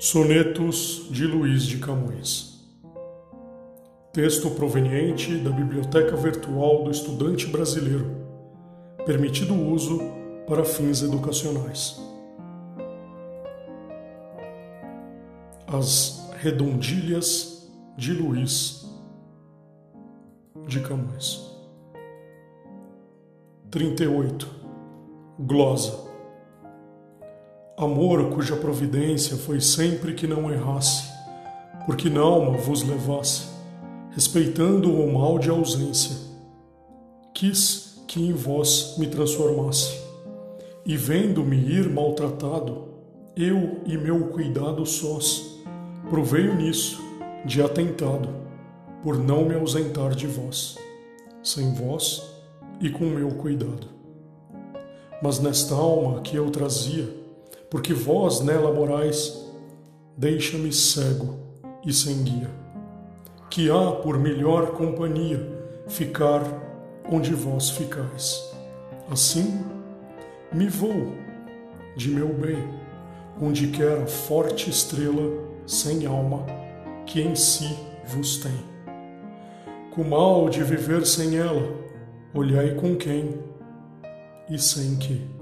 Sonetos de Luiz de Camões. Texto proveniente da Biblioteca Virtual do Estudante Brasileiro, permitido o uso para fins educacionais. As Redondilhas de Luiz de Camões. 38. Glosa. Amor cuja providência foi sempre que não errasse, porque n'alma vos levasse, respeitando o mal de ausência. Quis que em vós me transformasse, e vendo-me ir maltratado, eu e meu cuidado sós, provei nisso de atentado, por não me ausentar de vós, sem vós e com meu cuidado. Mas nesta alma que eu trazia, porque vós nela morais, deixa-me cego e sem guia, que há por melhor companhia ficar onde vós ficais. Assim me vou de meu bem, onde quer a forte estrela sem alma que em si vos tem. Com mal de viver sem ela, olhai com quem e sem que.